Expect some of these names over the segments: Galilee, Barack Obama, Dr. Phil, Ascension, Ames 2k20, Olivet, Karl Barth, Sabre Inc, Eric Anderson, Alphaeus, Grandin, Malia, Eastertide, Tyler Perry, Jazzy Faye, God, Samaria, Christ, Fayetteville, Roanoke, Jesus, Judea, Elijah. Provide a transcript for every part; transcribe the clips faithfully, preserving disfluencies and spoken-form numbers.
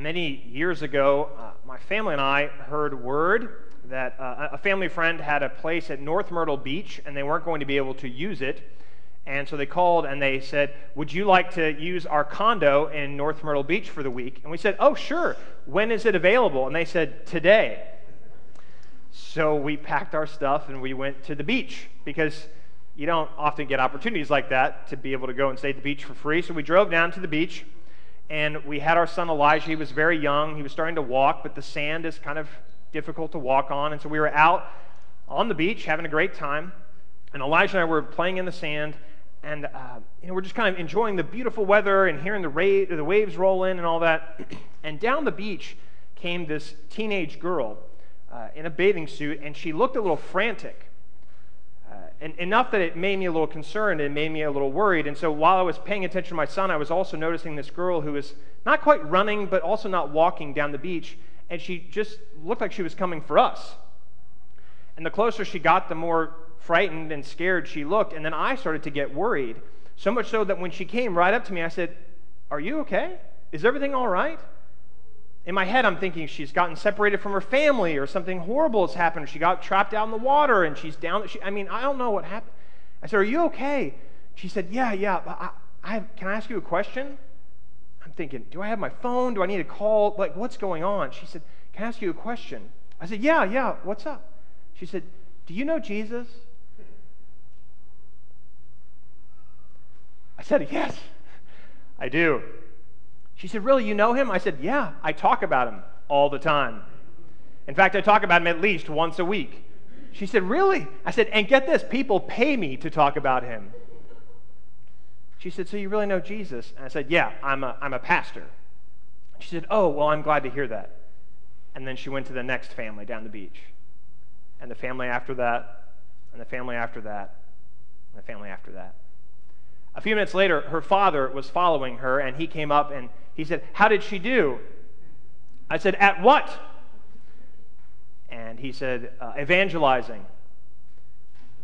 many years ago, uh, my family and I heard word that uh, a family friend had a place at North Myrtle Beach, and they weren't going to be able to use it. And so they called and they said, would you like to use our condo in North Myrtle Beach for the week? And we said, oh, sure. When is it available? And they said, today. So we packed our stuff and we went to the beach, because you don't often get opportunities like that to be able to go and stay at the beach for free. So we drove down to the beach and we had our son Elijah. He was very young. He was starting to walk, but the sand is kind of difficult to walk on. And so we were out on the beach having a great time. And Elijah and I were playing in the sand, and uh, you know, we're just kind of enjoying the beautiful weather and hearing the, ra- the waves roll in and all that. And down the beach came this teenage girl uh, in a bathing suit, and she looked a little frantic, uh, and enough that it made me a little concerned and made me a little worried. And so while I was paying attention to my son, I was also noticing this girl who was not quite running, but also not walking down the beach, and she just looked like she was coming for us. And the closer she got, the more frightened and scared she looked, and then I started to get worried, so much so that when she came right up to me, I said, are you okay? Is everything all right? In my head, I'm thinking she's gotten separated from her family, or something horrible has happened. She got trapped out in the water, and she's down. She, I mean, I don't know what happened. I said, are you okay? She said, yeah, yeah. I, I, can I ask you a question? I'm thinking, do I have my phone? Do I need to call? Like, what's going on? She said, can I ask you a question? I said, yeah, yeah. What's up? She said, do you know Jesus? I said, yes, I do. She said, really, you know him? I said, yeah, I talk about him all the time. In fact, I talk about him at least once a week. She said, really? I said, and get this, people pay me to talk about him. She said, so you really know Jesus? And I said, yeah, I'm a, I'm a pastor. She said, oh, well, I'm glad to hear that. And then she went to the next family down the beach, and the family after that, and the family after that, and the family after that. A few minutes later, her father was following her, and he came up and he said, how did she do? I said, at what? And he said, uh, evangelizing.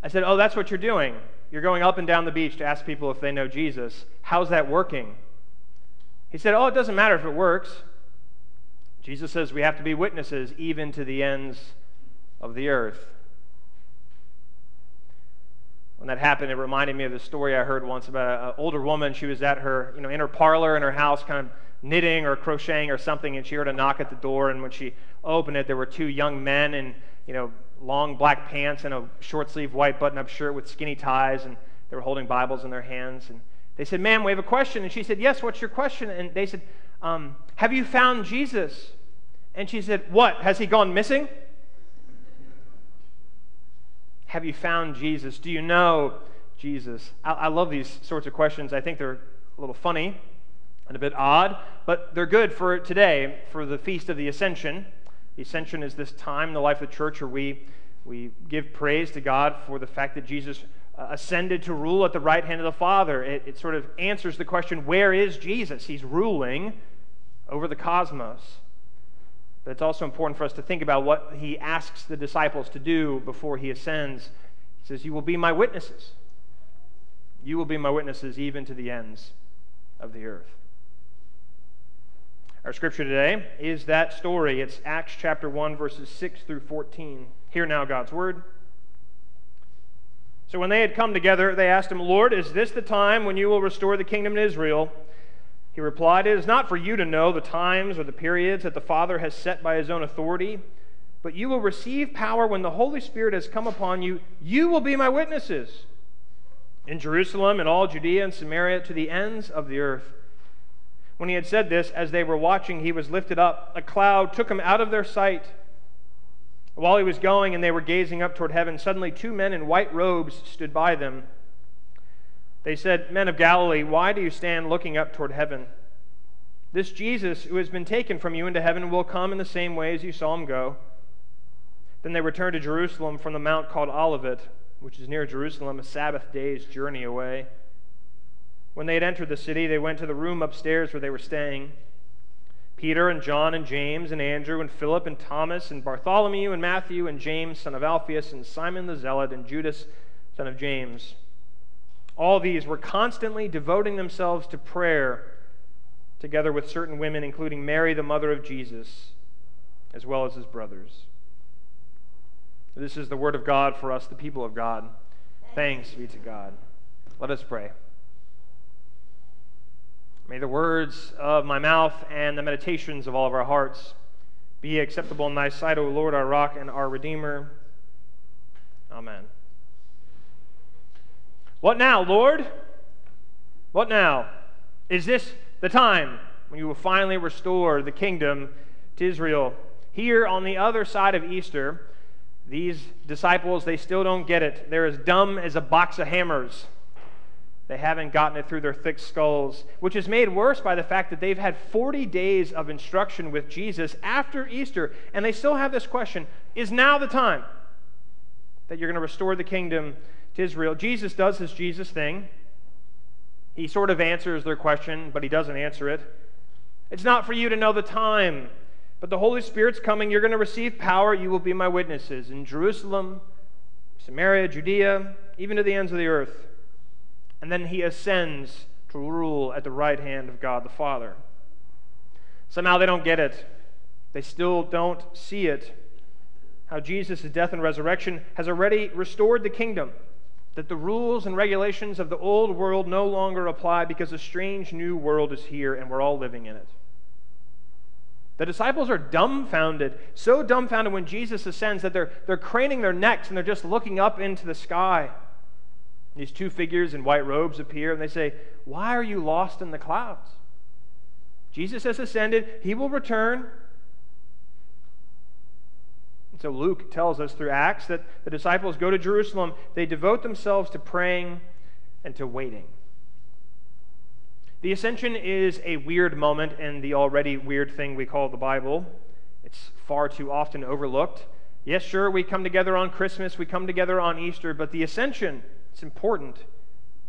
I said, oh, that's what you're doing. You're going up and down the beach to ask people if they know Jesus. How's that working? He said, oh, it doesn't matter if it works. Jesus says we have to be witnesses even to the ends of the earth. When that happened, it reminded me of the story I heard once about an older woman. She was at her, you know, in her parlor in her house, kind of knitting or crocheting or something, and she heard a knock at the door. And when she opened it, there were two young men in, you know, long black pants and a short-sleeved white button-up shirt with skinny ties, and they were holding Bibles in their hands. And they said, "Ma'am, we have a question." And she said, "Yes, what's your question?" And they said, um, "Have you found Jesus?" And she said, "What? Has he gone missing?" Have you found Jesus? Do you know Jesus? I, I love these sorts of questions. I think they're a little funny and a bit odd, but they're good for today, for the Feast of the Ascension. The Ascension is this time in the life of the church where we, we give praise to God for the fact that Jesus uh, ascended to rule at the right hand of the Father. It, it sort of answers the question, where is Jesus? He's ruling over the cosmos. But it's also important for us to think about what he asks the disciples to do before he ascends. He says, you will be my witnesses. You will be my witnesses even to the ends of the earth. Our scripture today is that story. It's Acts chapter one, verses six through fourteen. Hear now God's word. So when they had come together, they asked him, Lord, is this the time when you will restore the kingdom to Israel? He replied, it is not for you to know the times or the periods that the Father has set by his own authority, but you will receive power when the Holy Spirit has come upon you. You will be my witnesses in Jerusalem and all Judea and Samaria to the ends of the earth. When he had said this, as they were watching, he was lifted up. A cloud took him out of their sight. While he was going and they were gazing up toward heaven, suddenly two men in white robes stood by them. They said, men of Galilee, why do you stand looking up toward heaven? This Jesus who has been taken from you into heaven will come in the same way as you saw him go. Then they returned to Jerusalem from the mount called Olivet, which is near Jerusalem, a Sabbath day's journey away. When they had entered the city, they went to the room upstairs where they were staying. Peter and John and James and Andrew and Philip and Thomas and Bartholomew and Matthew and James, son of Alphaeus, and Simon the Zealot and Judas, son of James. All these were constantly devoting themselves to prayer together with certain women, including Mary, the mother of Jesus, as well as his brothers. This is the word of God for us, the people of God. Thanks be to God. Let us pray. May the words of my mouth and the meditations of all of our hearts be acceptable in thy sight, O Lord, our rock and our redeemer. Amen. What now, Lord? What now? Is this the time when you will finally restore the kingdom to Israel? Here on the other side of Easter, these disciples, they still don't get it. They're as dumb as a box of hammers. They haven't gotten it through their thick skulls, which is made worse by the fact that they've had forty days of instruction with Jesus after Easter, and they still have this question: is now the time that you're going to restore the kingdom to Israel? Jesus does his Jesus thing. He sort of answers their question, but he doesn't answer it. It's not for you to know the time, but the Holy Spirit's coming. You're going to receive power. You will be my witnesses in Jerusalem, Samaria, Judea, even to the ends of the earth. And then he ascends to rule at the right hand of God the Father. Somehow they don't get it. They still don't see it. How Jesus' death and resurrection has already restored the kingdom. That the rules and regulations of the old world no longer apply because a strange new world is here and we're all living in it. The disciples are dumbfounded, so dumbfounded when Jesus ascends that they're, they're craning their necks and they're just looking up into the sky. These two figures in white robes appear, and they say, "Why are you lost in the clouds? Jesus has ascended. He will return." And so Luke tells us through Acts that the disciples go to Jerusalem. They devote themselves to praying and to waiting. The ascension is a weird moment in the already weird thing we call the Bible. It's far too often overlooked. Yes, sure, we come together on Christmas, we come together on Easter, but the ascension, it's important.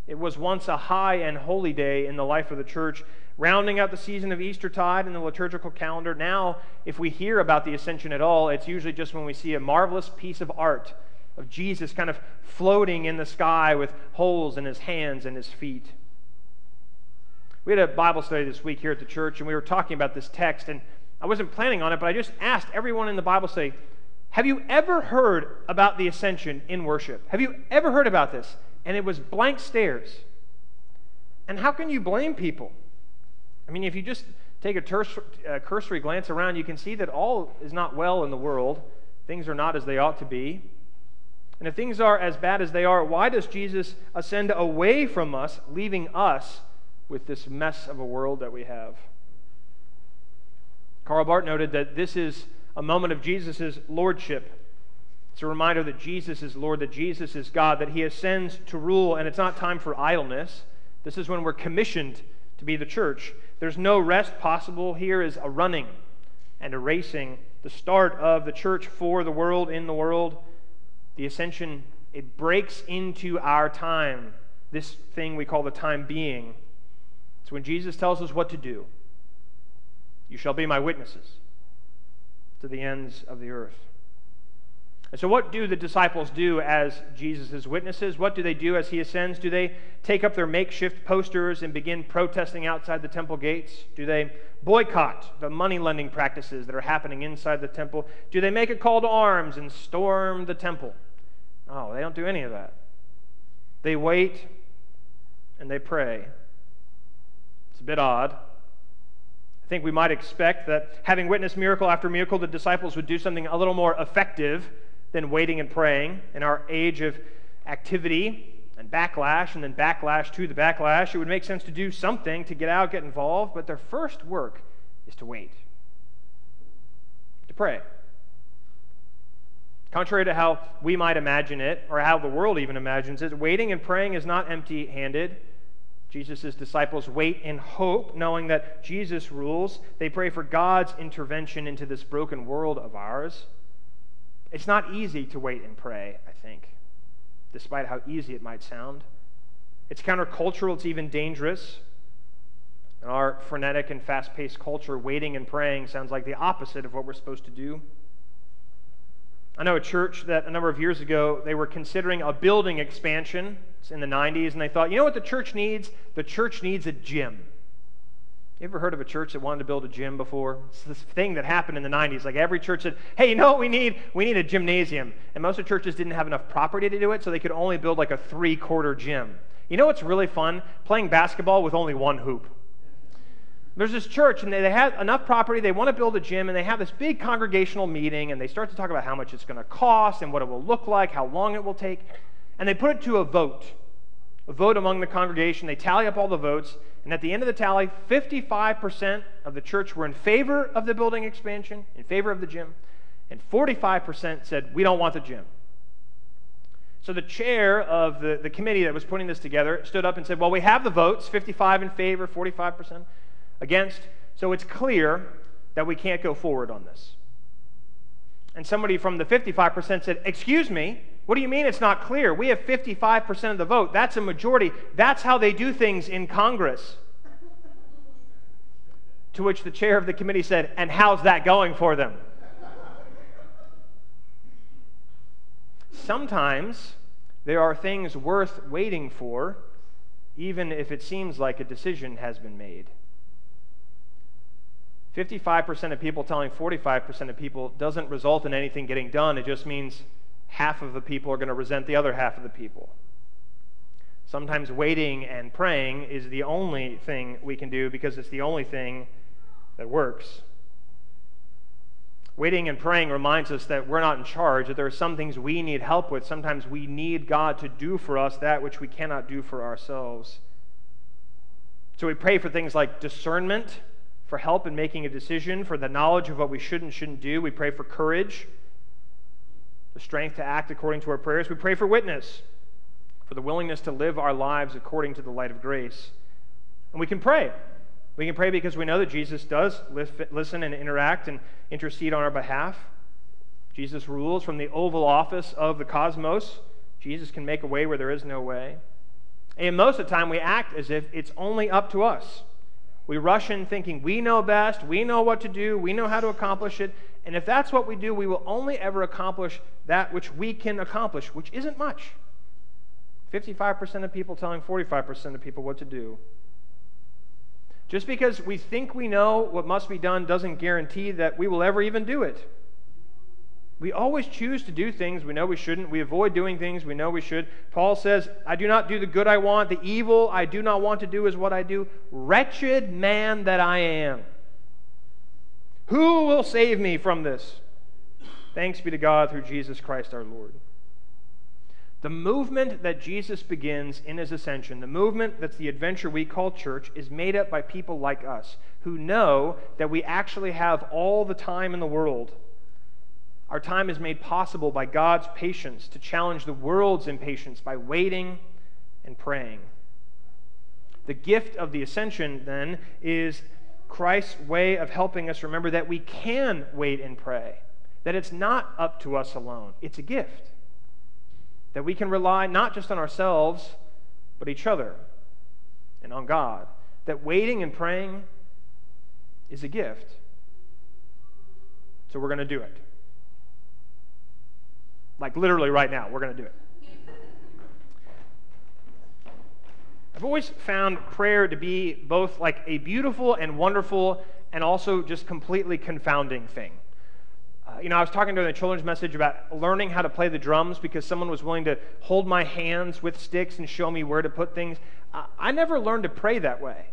It was once a high and holy day in the life of the church, rounding out the season of Eastertide in the liturgical calendar. Now, if we hear about the ascension at all, it's usually just when we see a marvelous piece of art of Jesus kind of floating in the sky with holes in his hands and his feet. We had a Bible study this week here at the church, and we were talking about this text, and I wasn't planning on it, but I just asked everyone in the Bible study, have you ever heard about the ascension in worship? Have you ever heard about this? And it was blank stares. And how can you blame people? I mean, if you just take a, terse, a cursory glance around, you can see that all is not well in the world. Things are not as they ought to be. And if things are as bad as they are, why does Jesus ascend away from us, leaving us with this mess of a world that we have? Karl Barth noted that this is a moment of Jesus' lordship. It's a reminder that Jesus is Lord, that Jesus is God, that he ascends to rule, and it's not time for idleness. This is when we're commissioned to be the church. There's no rest possible. Here is a running and a racing, the start of the church for the world, in the world. The ascension, it breaks into our time, this thing we call the time being. It's when Jesus tells us what to do. You shall be my witnesses to the ends of the earth. And so what do the disciples do as Jesus' witnesses? What do they do as he ascends? Do they take up their makeshift posters and begin protesting outside the temple gates? Do they boycott the money-lending practices that are happening inside the temple? Do they make a call to arms and storm the temple? No, they don't do any of that. They wait and they pray. It's a bit odd. I think we might expect that having witnessed miracle after miracle, the disciples would do something a little more effective than waiting and praying. In our age of activity and backlash, and then backlash to the backlash, it would make sense to do something, to get out, get involved, but their first work is to wait, to pray. Contrary to how we might imagine it, or how the world even imagines it, waiting and praying is not empty-handed. Jesus' disciples wait in hope, knowing that Jesus rules. They pray for God's intervention into this broken world of ours. It's not easy to wait and pray, I think, despite how easy it might sound. It's countercultural, it's even dangerous. In our frenetic and fast-paced culture, waiting and praying sounds like the opposite of what we're supposed to do. I know a church that a number of years ago, they were considering a building expansion. It's in the nineties, and they thought, you know what the church needs? The church needs a gym. You ever heard of a church that wanted to build a gym before? It's this thing that happened in the nineties. Like every church said, hey, you know what we need? We need a gymnasium. And most of the churches didn't have enough property to do it, so they could only build like a three-quarter gym. You know what's really fun? Playing basketball with only one hoop. There's this church, and they, they have enough property. They want to build a gym, and they have this big congregational meeting, and they start to talk about how much it's going to cost and what it will look like, how long it will take. And they put it to a vote, a vote among the congregation. They tally up all the votes. And at the end of the tally, fifty-five percent of the church were in favor of the building expansion, in favor of the gym, and forty-five percent said, we don't want the gym. So the chair of the, the committee that was putting this together stood up and said, well, we have the votes, fifty-five in favor, forty-five percent against, so it's clear that we can't go forward on this. And somebody from the fifty-five percent said, excuse me, what do you mean it's not clear? We have fifty-five percent of the vote. That's a majority. That's how they do things in Congress. To which the chair of the committee said, and how's that going for them? Sometimes there are things worth waiting for, even if it seems like a decision has been made. fifty-five percent of people telling forty-five percent of people doesn't result in anything getting done. It just means half of the people are going to resent the other half of the people. Sometimes waiting and praying is the only thing we can do because it's the only thing that works. Waiting and praying reminds us that we're not in charge, that there are some things we need help with. Sometimes we need God to do for us that which we cannot do for ourselves. So we pray for things like discernment, for help in making a decision, for the knowledge of what we should and shouldn't do. We pray for courage, the strength to act according to our prayers. We pray for witness, for the willingness to live our lives according to the light of grace. And we can pray. We can pray because we know that Jesus does listen and interact and intercede on our behalf. Jesus rules from the Oval Office of the cosmos. Jesus can make a way where there is no way. And most of the time we act as if it's only up to us. We rush in thinking we know best, we know what to do, we know how to accomplish it. And if that's what we do, we will only ever accomplish that which we can accomplish, which isn't much. fifty-five percent of people telling forty-five percent of people what to do. Just because we think we know what must be done doesn't guarantee that we will ever even do it. We always choose to do things we know we shouldn't. We avoid doing things we know we should. Paul says, I do not do the good I want. The evil I do not want to do is what I do. Wretched man that I am. Who will save me from this? Thanks be to God through Jesus Christ our Lord. The movement that Jesus begins in his ascension, the movement that's the adventure we call church, is made up by people like us who know that we actually have all the time in the world. Our time is made possible by God's patience to challenge the world's impatience by waiting and praying. The gift of the ascension, then, is Christ's way of helping us remember that we can wait and pray, that it's not up to us alone. It's a gift, that we can rely not just on ourselves, but each other and on God, that waiting and praying is a gift. So we're going to do it. Like literally right now, we're going to do it. I've always found prayer to be both like a beautiful and wonderful and also just completely confounding thing. Uh, you know, I was talking during the children's message about learning how to play the drums because someone was willing to hold my hands with sticks and show me where to put things. I, I never learned to pray that way.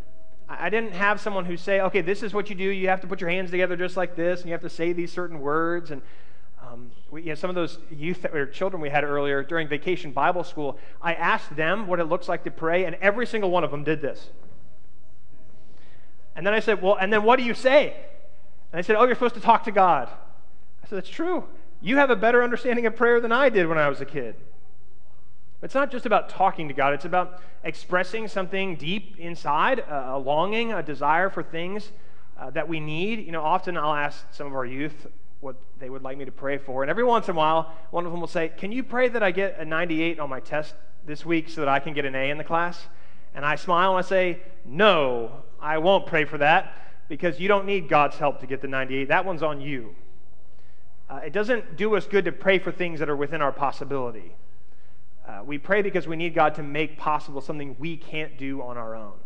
I didn't have someone who say, okay, this is what you do. You have to put your hands together just like this, and you have to say these certain words, and Um, we, you know, some of those youth that, or children we had earlier during Vacation Bible School, I asked them what it looks like to pray, and every single one of them did this. And then I said, well, and then what do you say? And they said, oh, you're supposed to talk to God. I said, that's true. You have a better understanding of prayer than I did when I was a kid. It's not just about talking to God. It's about expressing something deep inside, a longing, a desire for things uh, that we need. You know, often I'll ask some of our youth what they would like me to pray for. And every once in a while, one of them will say, can you pray that I get a ninety-eight on my test this week so that I can get an A in the class? And I smile and I say, no, I won't pray for that because you don't need God's help to get the ninety-eight. That one's on you. Uh, it doesn't do us good to pray for things that are within our possibility. Uh, we pray because we need God to make possible something we can't do on our own.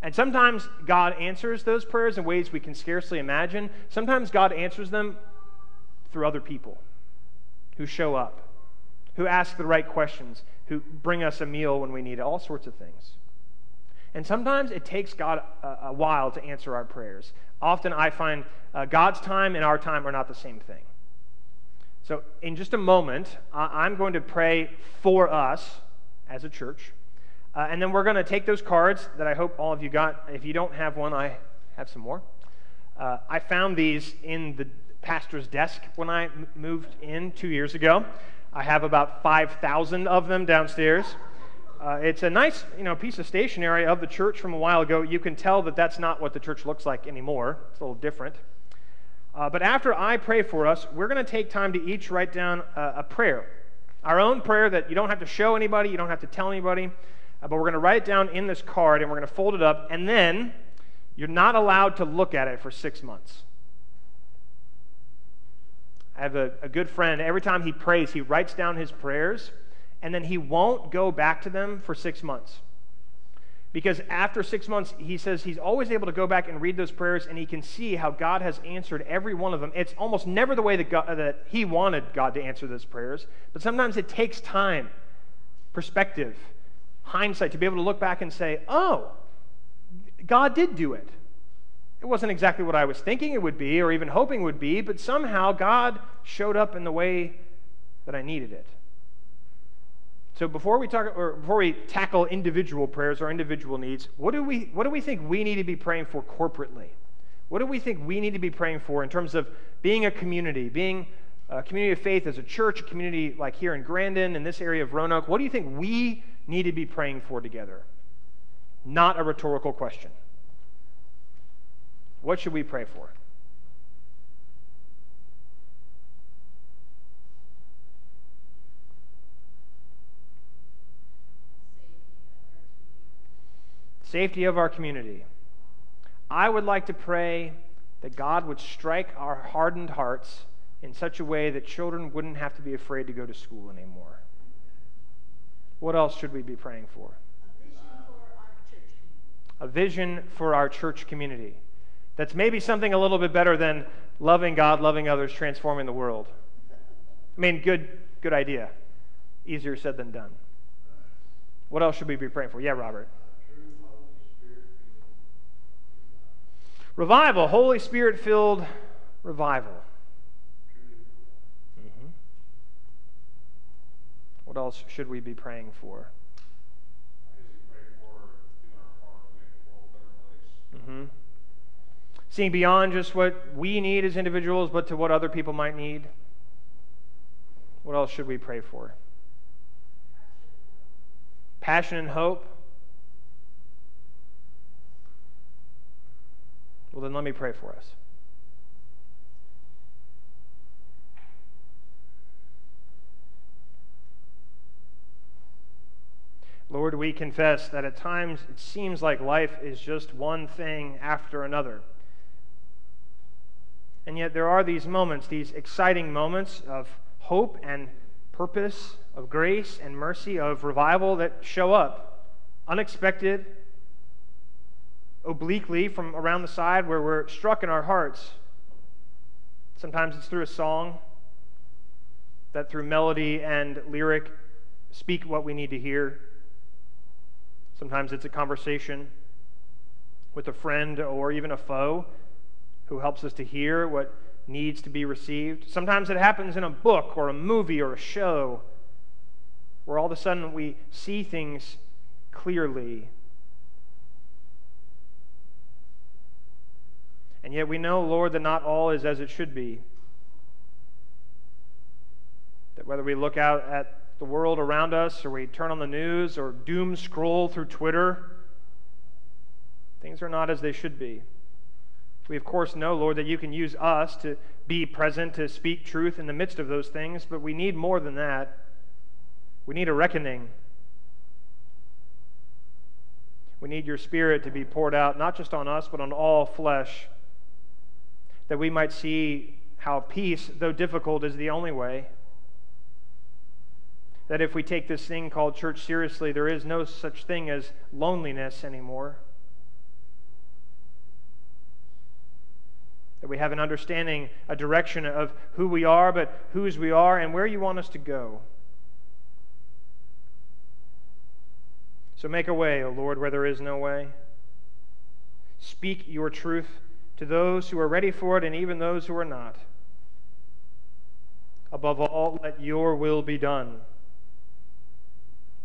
And sometimes God answers those prayers in ways we can scarcely imagine. Sometimes God answers them through other people who show up, who ask the right questions, who bring us a meal when we need it, all sorts of things. And sometimes it takes God a, a while to answer our prayers. Often I find uh, God's time and our time are not the same thing. So in just a moment, I I'm going to pray for us as a church. Uh, and then we're going to take those cards that I hope all of you got. If you don't have one, I have some more. Uh, I found these in the pastor's desk when I m moved in two years ago. I have about five thousand of them downstairs. Uh, it's a nice, you know, piece of stationery of the church from a while ago. You can tell that that's not what the church looks like anymore. It's a little different. Uh, but after I pray for us, we're going to take time to each write down a, a prayer, our own prayer that you don't have to show anybody, you don't have to tell anybody, uh, but we're going to write it down in this card and we're going to fold it up, and then you're not allowed to look at it for six months. I have a, a good friend. Every time he prays, he writes down his prayers, and then he won't go back to them for six months. Because after six months, he says he's always able to go back and read those prayers, and he can see how God has answered every one of them. It's almost never the way that, God, that he wanted God to answer those prayers, but sometimes it takes time, perspective, hindsight, to be able to look back and say, oh, God did do it. It wasn't exactly what I was thinking it would be or even hoping it would be, but somehow God showed up in the way that I needed it. So before we talk, or before we tackle individual prayers or individual needs, what do we what do we think we need to be praying for corporately? What do we think we need to be praying for in terms of being a community, being a community of faith as a church, a community like here in Grandin, in this area of Roanoke? What do you think we need to be praying for together? Not a rhetorical question. What should we pray for? Safety of our community. I would like to pray that God would strike our hardened hearts in such a way that children wouldn't have to be afraid to go to school anymore. What else should we be praying for? A vision for our church community. A vision for our church community. That's maybe something a little bit better than loving God, loving others, transforming the world. I mean, good, good idea. Easier said than done. What else should we be praying for? Yeah, Robert. Revival, Holy Spirit-filled revival. Mm-hmm. What else should we be praying for? Mm-hmm. Seeing beyond just what we need as individuals, but to what other people might need. What else should we pray for? Passion and hope. Well, then let me pray for us. Lord, we confess that at times it seems like life is just one thing after another. And yet there are these moments, these exciting moments of hope and purpose, of grace and mercy, of revival that show up unexpected, obliquely from around the side where we're struck in our hearts. Sometimes it's through a song that through melody and lyric speak what we need to hear. Sometimes it's a conversation with a friend or even a foe who helps us to hear what needs to be received. Sometimes it happens in a book or a movie or a show where all of a sudden we see things clearly. And yet we know, Lord, that not all is as it should be. That whether we look out at the world around us, or we turn on the news, or doom scroll through Twitter, things are not as they should be. We, of course, know, Lord, that you can use us to be present, to speak truth in the midst of those things, but we need more than that. We need a reckoning. We need your Spirit to be poured out, not just on us, but on all flesh, that we might see how peace, though difficult, is the only way. That if we take this thing called church seriously, there is no such thing as loneliness anymore. that we have an understanding, a direction of who we are, but whose we are and where you want us to go. So make a way, O Lord, where there is no way. Speak your truth to those who are ready for it and even those who are not. Above all, let your will be done.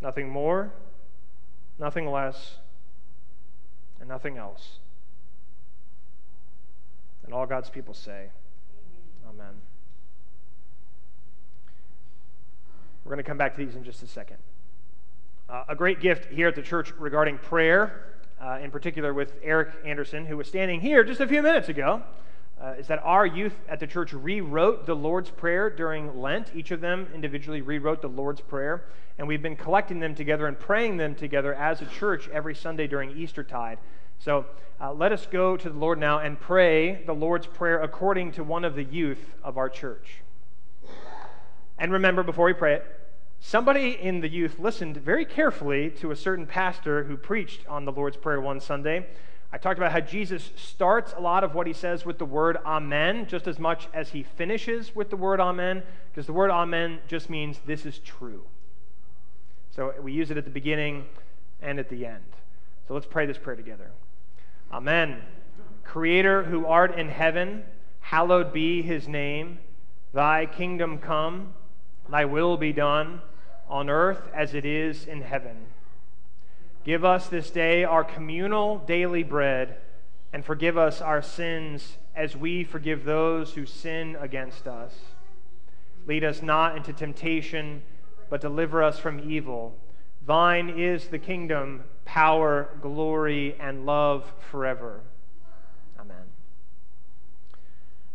Nothing more, nothing less, and nothing else. And all God's people say, amen. Amen. We're going to come back to these in just a second. Uh, a great gift here at the church regarding prayer, uh, in particular with Eric Anderson, who was standing here just a few minutes ago, Uh, is that our youth at the church rewrote the Lord's Prayer during Lent. Each of them individually rewrote the Lord's Prayer, and we've been collecting them together and praying them together as a church every Sunday during Eastertide. So uh, let us go to the Lord now and pray the Lord's Prayer according to one of the youth of our church. And remember, before we pray it, somebody in the youth listened very carefully to a certain pastor who preached on the Lord's Prayer one Sunday. I talked about how Jesus starts a lot of what he says with the word amen, just as much as he finishes with the word amen, because the word amen just means this is true. So we use it at the beginning and at the end. So let's pray this prayer together. Amen. Creator who art in heaven, hallowed be his name. Thy kingdom come, thy will be done, on earth as it is in heaven. Give us this day our communal daily bread, and forgive us our sins as we forgive those who sin against us. Lead us not into temptation, but deliver us from evil. Thine is the kingdom, power, glory, and love forever. Amen.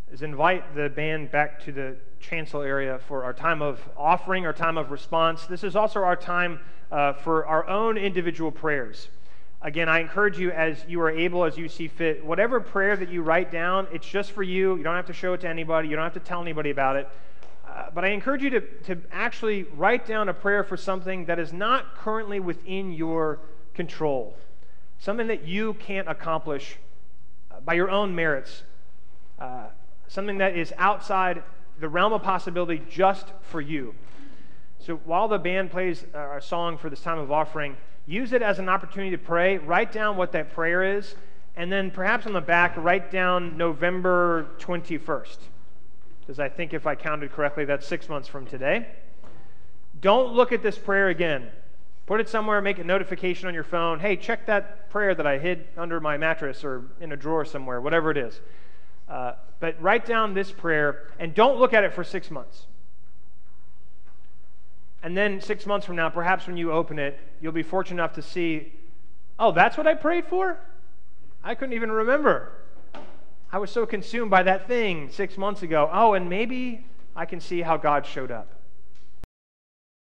Let's invite the band back to the chancel area for our time of offering, our time of response. This is also our time Uh, for our own individual prayers. Again, I encourage you, as you are able, as you see fit, whatever prayer that you write down, it's just for you. You don't have to show it to anybody. You don't have to tell anybody about it. Uh, but I encourage you to, to actually write down a prayer for something that is not currently within your control, something that you can't accomplish by your own merits, uh, something that is outside the realm of possibility just for you. So while the band plays our song for this time of offering, use it as an opportunity to pray. Write down what that prayer is, and then perhaps on the back, write down November twenty-first, because I think if I counted correctly, that's six months from today. Don't look at this prayer again. Put it somewhere, make a notification on your phone. Hey, check that prayer that I hid under my mattress or in a drawer somewhere, whatever it is. Uh, but write down this prayer, and don't look at it for six months. And then six months from now, perhaps when you open it, you'll be fortunate enough to see, oh, that's what I prayed for? I couldn't even remember. I was so consumed by that thing six months ago. Oh, and maybe I can see how God showed up.